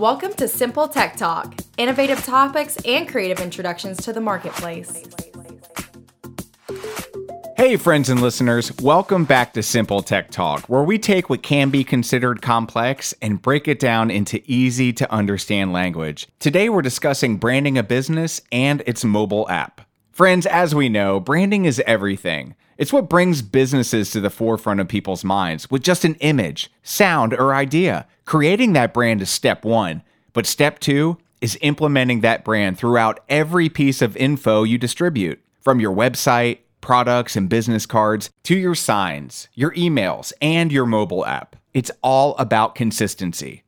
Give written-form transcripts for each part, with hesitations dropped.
Welcome to Simple Tech Talk, innovative topics and creative introductions to the marketplace. Hey friends and listeners, welcome back to Simple Tech Talk, where we take what can be considered complex and break it down into easy to understand language. Today we're discussing branding a business and its mobile app. Friends, as we know, branding is everything. It's what brings businesses to the forefront of people's minds with just an image, sound, or idea. Creating that brand is step one, but step two is implementing that brand throughout every piece of info you distribute, from your website, products and business cards, to your signs, your emails, and your mobile app. It's all about consistency.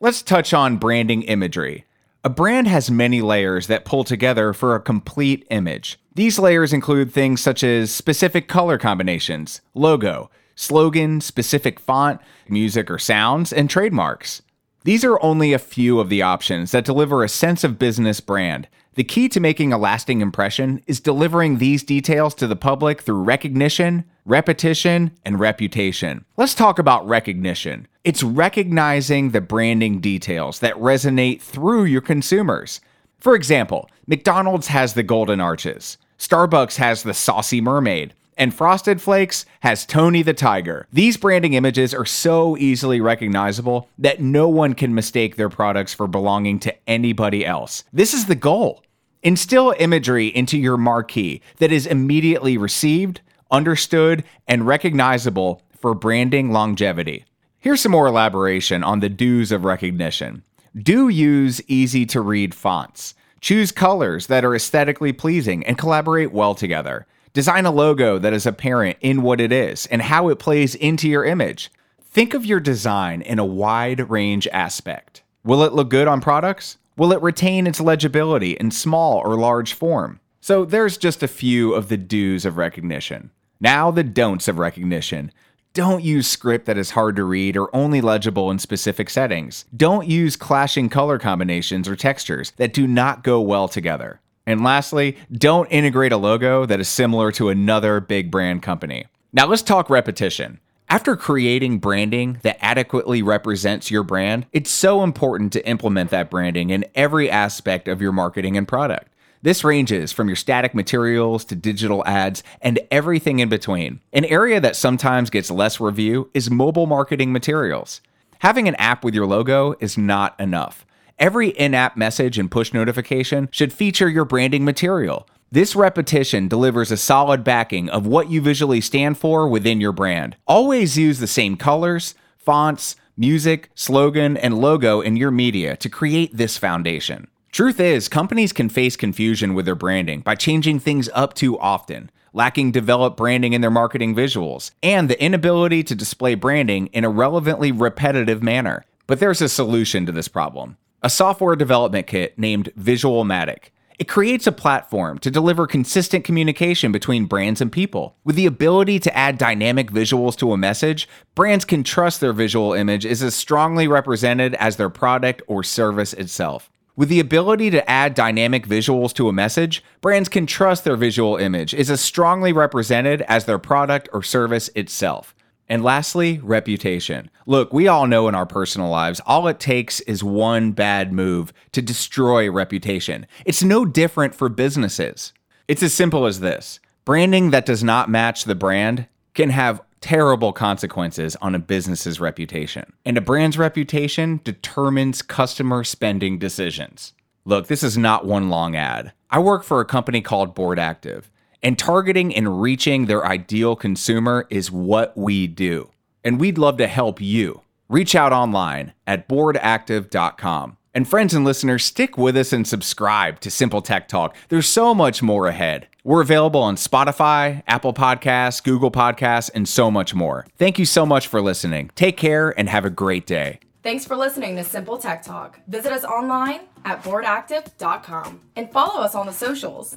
Let's touch on branding imagery. A brand has many layers that pull together for a complete image. These layers include things such as specific color combinations, logo, slogan, specific font, music or sounds, and trademarks. These are only a few of the options that deliver a sense of business brand. The key to making a lasting impression is delivering these details to the public through recognition, repetition, and reputation. Let's talk about recognition. It's recognizing the branding details that resonate through your consumers. For example, McDonald's has the golden arches, Starbucks has the saucy mermaid, and Frosted Flakes has Tony the Tiger. These branding images are so easily recognizable that no one can mistake their products for belonging to anybody else. This is the goal. Instill imagery into your marquee that is immediately received, understood, and recognizable for branding longevity. Here's some more elaboration on the do's of recognition. Do use easy-to-read fonts. Choose colors that are aesthetically pleasing and collaborate well together. Design a logo that is apparent in what it is and how it plays into your image. Think of your design in a wide range aspect. Will it look good on products? Will it retain its legibility in small or large form? So there's just a few of the do's of recognition. Now the don'ts of recognition. Don't use script that is hard to read or only legible in specific settings. Don't use clashing color combinations or textures that do not go well together. And lastly, don't integrate a logo that is similar to another big brand company. Now let's talk repetition. After creating branding that adequately represents your brand, it's so important to implement that branding in every aspect of your marketing and product. This ranges from your static materials to digital ads and everything in between. An area that sometimes gets less review is mobile marketing materials. Having an app with your logo is not enough. Every in-app message and push notification should feature your branding material. This repetition delivers a solid backing of what you visually stand for within your brand. Always use the same colors, fonts, music, slogan, and logo in your media to create this foundation. Truth is, companies can face confusion with their branding by changing things up too often, lacking developed branding in their marketing visuals, and the inability to display branding in a relevantly repetitive manner. But there's a solution to this problem. A software development kit named Visualmatic. It creates a platform to deliver consistent communication between brands and people. With the ability to add dynamic visuals to a message, brands can trust their visual image is as strongly represented as their product or service itself. With the ability to add dynamic visuals to a message, brands can trust their visual image is as strongly represented as their product or service itself. And lastly, reputation. Look, we all know in our personal lives, all it takes is one bad move to destroy reputation. It's no different for businesses. It's as simple as this. Branding that does not match the brand can have terrible consequences on a business's reputation. And a brand's reputation determines customer spending decisions. Look, this is not one long ad. I work for a company called BoardActive, and targeting and reaching their ideal consumer is what we do. And we'd love to help you. Reach out online at boardactive.com. And friends and listeners, stick with us and subscribe to Simple Tech Talk. There's so much more ahead. We're available on Spotify, Apple Podcasts, Google Podcasts, and so much more. Thank you so much for listening. Take care and have a great day. Thanks for listening to Simple Tech Talk. Visit us online at boardactive.com and follow us on the socials.